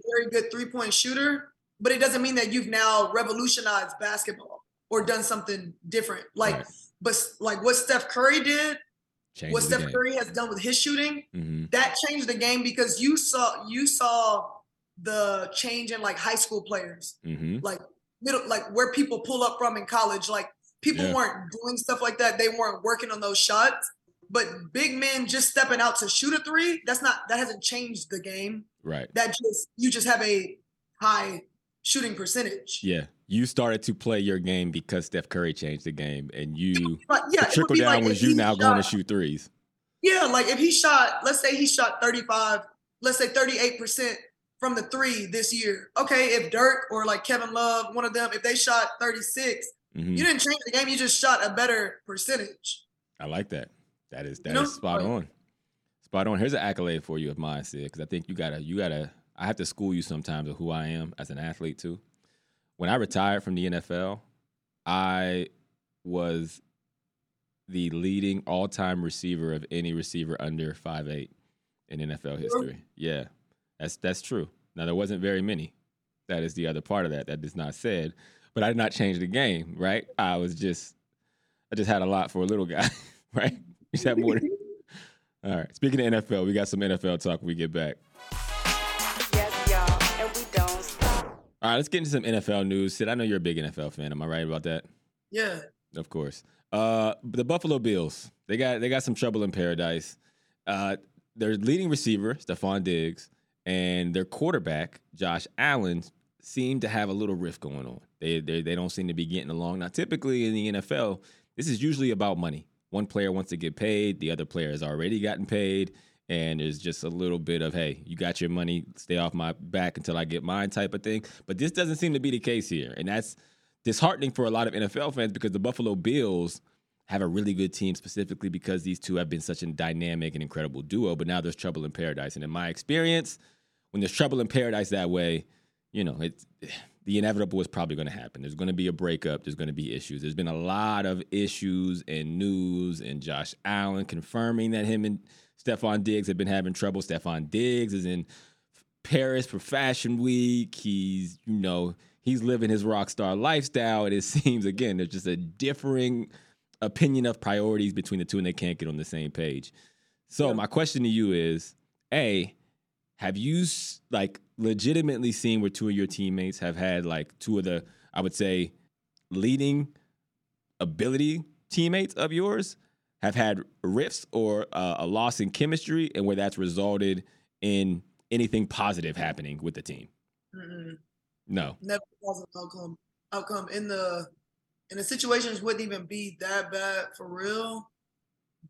very good three-point shooter, but it doesn't mean that you've now revolutionized basketball or done something different. Like, but like what Steph Curry did, changed what Steph Curry has done with his shooting, that changed the game because you saw the change in, like, high school players, like middle, like where people pull up from in college, like. People weren't doing stuff like that. They weren't working on those shots. But big men just stepping out to shoot a three, that hasn't changed the game. Right. You just have a high shooting percentage. Yeah. You started to play your game because Steph Curry changed the game, and the trickle down, like, was you now going to shoot threes. Yeah, like if he shot, let's say he shot 38% from the three this year. Okay, if Dirk or like Kevin Love, one of them, if they shot 36%, you didn't change the game. You just shot a better percentage. I like that. That is spot on. Spot on. Here's an accolade for you of mine, Sid, because I think you gotta. I have to school you sometimes of who I am as an athlete too. When I retired from the NFL, I was the leading all-time receiver of any receiver under 5'8" in NFL history. Yeah, that's true. Now there wasn't very many. That is the other part of that is not said. But I did not change the game, right? I just had a lot for a little guy, right? You had more. All right. Speaking of NFL, we got some NFL talk when we get back. Yes, y'all, and we don't stop. All right, let's get into some NFL news. Sid, I know you're a big NFL fan. Am I right about that? Yeah. Of course. The Buffalo Bills, they got some trouble in paradise. Their leading receiver, Stephon Diggs, and their quarterback, Josh Allen, seem to have a little rift going on. They don't seem to be getting along. Now, typically in the NFL, this is usually about money. One player wants to get paid. The other player has already gotten paid. And there's just a little bit of, hey, you got your money. Stay off my back until I get mine type of thing. But this doesn't seem to be the case here. And that's disheartening for a lot of NFL fans because the Buffalo Bills have a really good team specifically because these two have been such a dynamic and incredible duo. But now there's trouble in paradise. And in my experience, when there's trouble in paradise that way, you know, the inevitable is probably going to happen. There's going to be a breakup. There's going to be issues. There's been a lot of issues and news, and Josh Allen confirming that him and Stephon Diggs have been having trouble. Stephon Diggs is in Paris for Fashion Week. He's living his rock star lifestyle. And it seems, again, there's just a differing opinion of priorities between the two, and they can't get on the same page. So my question to you is, A, have you, legitimately seen where two of your teammates have had two of the, I would say, leading ability teammates of yours have had rifts or a loss in chemistry and where that's resulted in anything positive happening with the team? Mm-mm. No. Never positive outcome. In the situations wouldn't even be that bad for real,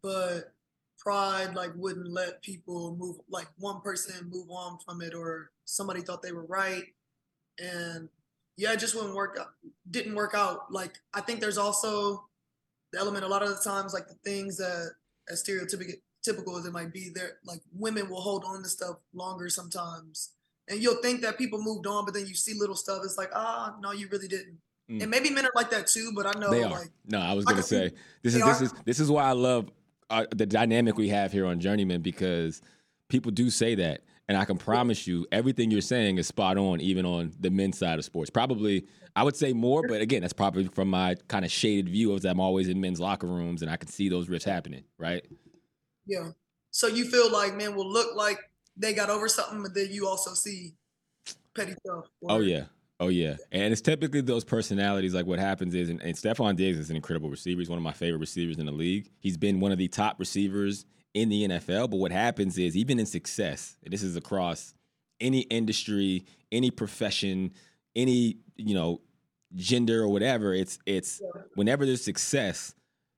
but pride wouldn't let people move, one person move on from it, or somebody thought they were right, and it just didn't work out. I think there's also the element a lot of the times the things that as typical as it might be, there women will hold on to stuff longer sometimes, and you'll think that people moved on, but then you see little stuff, it's no, you really didn't. And maybe men are like that too, but I know they are. No, I was gonna say this is why I love the dynamic we have here on Journeyman, because people do say that. And I can promise you everything you're saying is spot on, even on the men's side of sports. Probably, I would say more, but again, that's probably from my kind of shaded view of I'm always in men's locker rooms and I can see those rifts happening, right? Yeah. So you feel men will look like they got over something, but then you also see petty stuff. Oh, yeah. And it's typically those personalities. What happens is, and Stephon Diggs is an incredible receiver. He's one of my favorite receivers in the league. He's been one of the top receivers in the NFL, but what happens is, even in success, and this is across any industry, any profession, any gender or whatever, it's whenever there's success,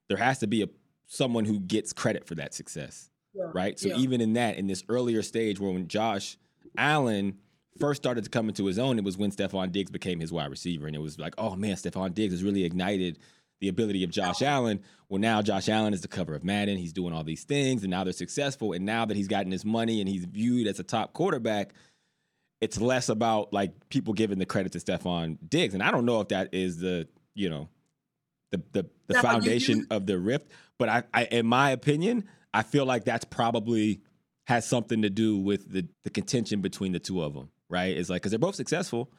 there has to be someone who gets credit for that success, right? So even in this earlier stage, where when Josh Allen first started to come into his own, it was when Stephon Diggs became his wide receiver, and it was oh man, Stephon Diggs has really ignited the ability of Josh Allen. Well, now Josh Allen is the cover of Madden. He's doing all these things, and now they're successful. And now that he's gotten his money and he's viewed as a top quarterback, it's less about people giving the credit to Stephon Diggs. And I don't know if that is the foundation of the rift, but I, in my opinion, I feel that's probably has something to do with the contention between the two of them, right? It's because they're both successful.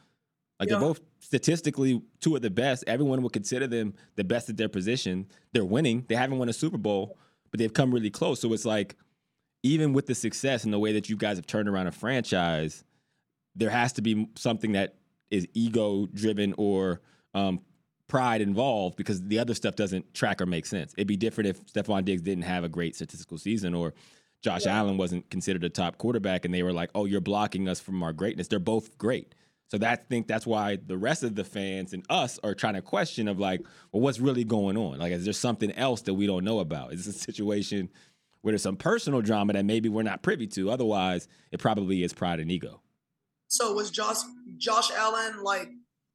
They're both statistically two of the best. Everyone would consider them the best at their position. They're winning. They haven't won a Super Bowl, but they've come really close. So it's even with the success and the way that you guys have turned around a franchise, there has to be something that is ego-driven or pride involved, because the other stuff doesn't track or make sense. It'd be different if Stephon Diggs didn't have a great statistical season, or Josh Allen wasn't considered a top quarterback, and they were like, oh, you're blocking us from our greatness. They're both great. So I think that's why the rest of the fans and us are trying to question well, what's really going on? Is there something else that we don't know about? Is this a situation where there's some personal drama that maybe we're not privy to? Otherwise, it probably is pride and ego. So was Josh Allen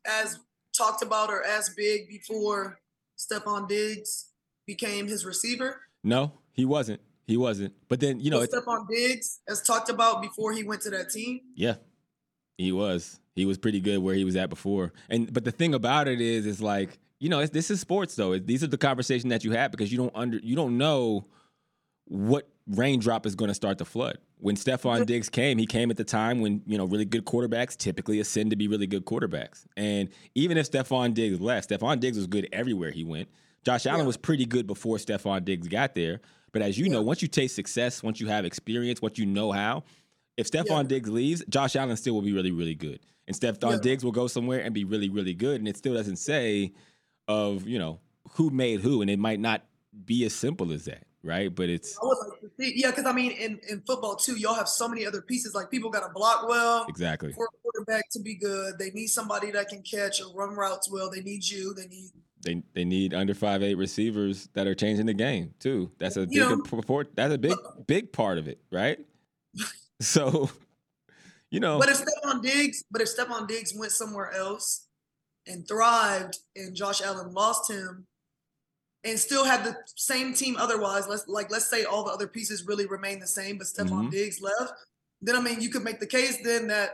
as talked about or as big before Stephon Diggs became his receiver? No, He wasn't. But then, you know, Stephon Diggs, as talked about before he went to that team. Yeah, he was. He was pretty good where he was at before. But the thing about it is like, you know, this is sports though. These are the conversation that you have because you don't know what raindrop is going to start to flood. When Stephon Diggs came, he came at the time when, you know, really good quarterbacks typically ascend to be really good quarterbacks. And even if Stephon Diggs left, Stephon Diggs was good everywhere he went. Josh Allen was pretty good before Stephon Diggs got there. But as you know, once you taste success, once you have experience, once you know how, if Stephon Diggs leaves, Josh Allen still will be really, really good. And Stephon Diggs will go somewhere and be really, really good. And it still doesn't say of, you know, who made who. And it might not be as simple as that, right? But it's... I would like to see, because, I mean, in football, too, y'all have so many other pieces. Like, people got to block well. Exactly. For a quarterback to be good. They need somebody that can catch or run routes well. They need you. They need under 5'8" receivers that are changing the game too. That's a big part of it, right? So, you know. But if Stephon Diggs went somewhere else and thrived, and Josh Allen lost him, and still had the same team otherwise, let's say all the other pieces really remain the same, but Stephon Diggs left, then I mean you could make the case then that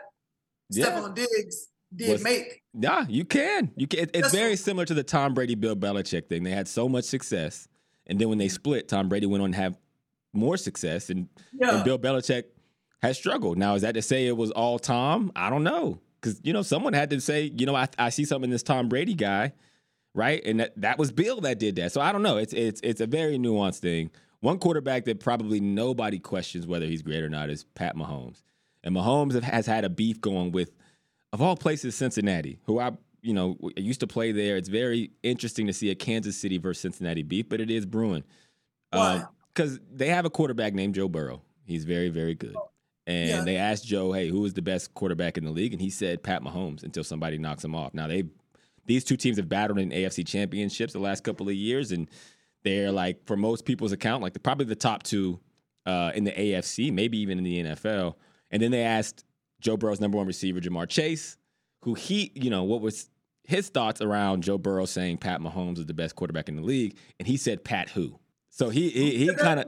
Stephon Diggs did make. Yeah, you can. It's very similar to the Tom Brady, Bill Belichick thing. They had so much success, and then when they split, Tom Brady went on to have more success, and Bill Belichick has struggled. Now, is that to say it was all Tom? I don't know, because you know someone had to say, you know, I see something in this Tom Brady guy, right? And that was Bill that did that. So I don't know. It's a very nuanced thing. One quarterback that probably nobody questions whether he's great or not is Pat Mahomes, and Mahomes has had a beef going with, of all places, Cincinnati, who I used to play there. It's very interesting to see a Kansas City versus Cincinnati beef, but it is brewing. Why? Because they have a quarterback named Joe Burrow. He's very, very good. And they asked Joe, hey, who is the best quarterback in the league? And he said Pat Mahomes until somebody knocks him off. Now, these two teams have battled in AFC championships the last couple of years, and they're, like, for most people's account, like probably the top two in the AFC, maybe even in the NFL. And then they asked Joe Burrow's number one receiver, Jamar Chase, who what was his thoughts around Joe Burrow saying Pat Mahomes is the best quarterback in the league, and he said Pat who? So he kind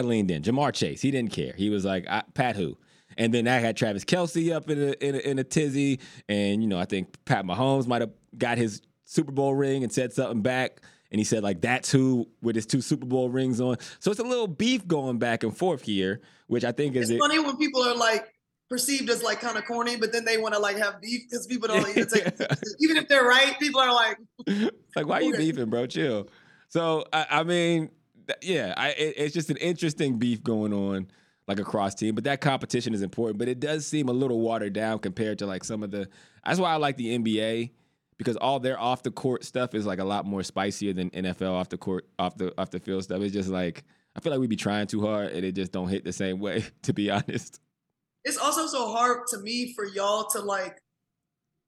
of leaned in. Jamar Chase, he didn't care. He was like Pat who? And then that had Travis Kelce up in a tizzy, and I think Pat Mahomes might have got his Super Bowl ring and said something back, and he said like that's who with his two Super Bowl rings on. So it's a little beef going back and forth here, which I think is funny when people are like, perceived as like kind of corny, but then they want to like have beef because people don't even take even if they're right, people are like why are you beefing, bro? Chill. So it's just an interesting beef going on like across team, but that competition is important, but it does seem a little watered down compared to like some of the, that's why I like the NBA, because all their off the court stuff is like a lot more spicier than NFL off the field stuff. It's just like, I feel like we'd be trying too hard and it just don't hit the same way, to be honest. It's also so hard to me for y'all to like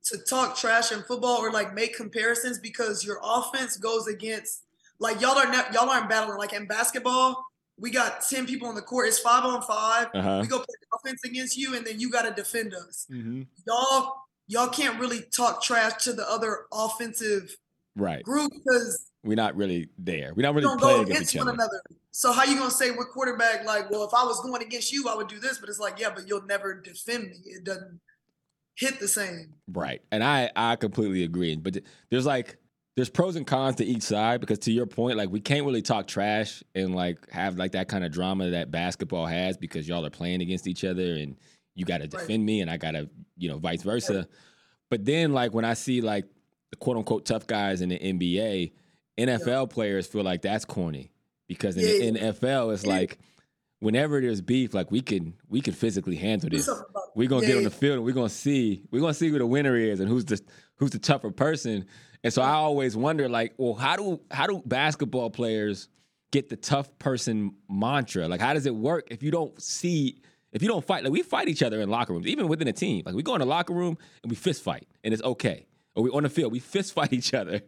to talk trash in football or like make comparisons because your offense goes against like y'all aren't battling like in basketball. We got 10 people on the court. It's 5-on-5. Uh-huh. We go play offense against you, and then you got to defend us. Mm-hmm. Y'all can't really talk trash to the other offensive group because we're not really there. We don't really play against each other. So how you going to say with quarterback, like, well, if I was going against you, I would do this. But it's like, yeah, but you'll never defend me. It doesn't hit the same. Right. And I completely agree. But there's pros and cons to each side because to your point, like we can't really talk trash and like have like that kind of drama that basketball has because y'all are playing against each other and you got to defend me and I got to, vice versa. Right. But then like when I see like the quote unquote tough guys in the NBA, NFL players feel like that's corny because in the NFL it's like whenever there's beef, like we can physically handle this. We're gonna get on the field and we're gonna see who the winner is and who's the tougher person. And so I always wonder, like, well, how do basketball players get the tough person mantra? Like, how does it work if you don't fight? Like we fight each other in locker rooms, even within a team. Like we go in the locker room and we fist fight and it's okay. Or we on the field, we fist fight each other.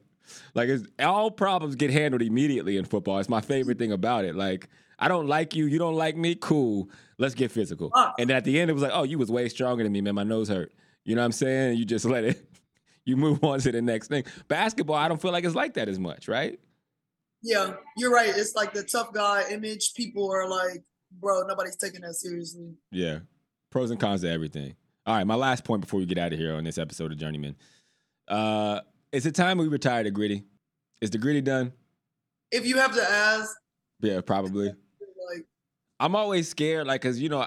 Like all problems get handled immediately in football. It's my favorite thing about it. Like I don't like you, you don't like me. Cool, let's get physical. And then at the end, it was like, oh, you was way stronger than me, man. My nose hurt. You know what I'm saying? You just let it. You move on to the next thing. Basketball, I don't feel like it's like that as much, right? Yeah, you're right. It's like the tough guy image. People are like, bro, nobody's taking that seriously. Yeah. Pros and cons to everything. All right, my last point before we get out of here on this episode of Journeyman. Is it time we retire the gritty? Is the gritty done? If you have to ask. Yeah, probably. Like, I'm always scared, like, because, you know,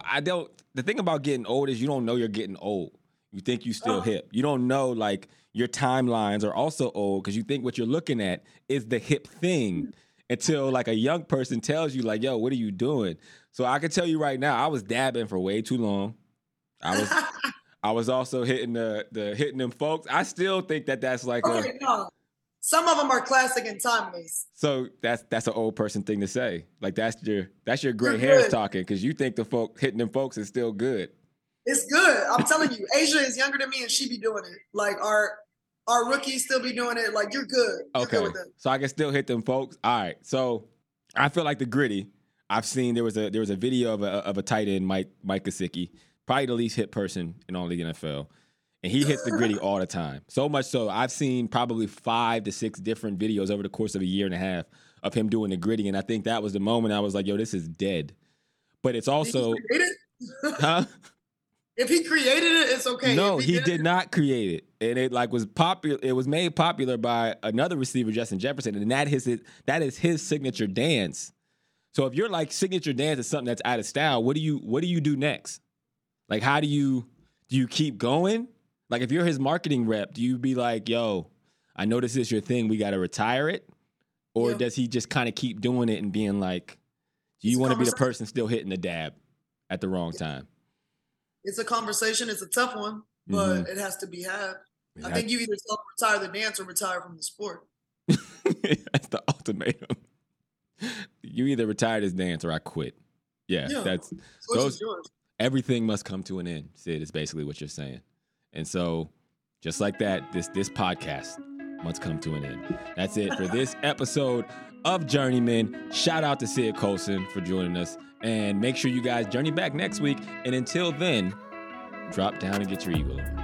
the thing about getting old is you don't know you're getting old. You think you still hip. You don't know, like, your timelines are also old because you think what you're looking at is the hip thing until, like, a young person tells you, like, yo, what are you doing? So I can tell you right now, I was dabbing for way too long. I was also hitting hitting them folks. I still think that that's like some of them are classic and timeless. So that's an old person thing to say. Like that's your gray hairs talking because you think the folk hitting them folks is still good. It's good. I'm telling you, A'ja is younger than me and she be doing it. Like our rookies still be doing it. Like you're good. You're good with them. So I can still hit them folks. All right. So I feel like the gritty. I've seen there was a video of a tight end, Mike Gesicki. Probably the least hit person in all the NFL. And he hits the gritty all the time. So much so, I've seen probably 5 to 6 different videos over the course of a year and a half of him doing the gritty. And I think that was the moment I was like, yo, this is dead. But it's also... Did he create it? Huh? If he created it, it's okay. No, he did not create it. And it was popular. It was made popular by another receiver, Justin Jefferson. And that is his signature dance. So if you're like signature dance is something that's out of style, what do you do next? Like, how do you keep going? Like, if you're his marketing rep, do you be like, yo, I know this is your thing. We got to retire it. Or does he just kind of keep doing it and being like, do you want to be the person still hitting the dab at the wrong time? It's a conversation. It's a tough one, but it has to be had. Yeah. I think you either retire the dance or retire from the sport. That's the ultimatum. You either retire this dance or I quit. Yeah. That's those. Everything must come to an end, Sid, is basically what you're saying. And so, just like that, this podcast must come to an end. That's it for this episode of Journeyman. Shout out to Sid Colson for joining us. And make sure you guys journey back next week. And until then, drop down and get your eagle on.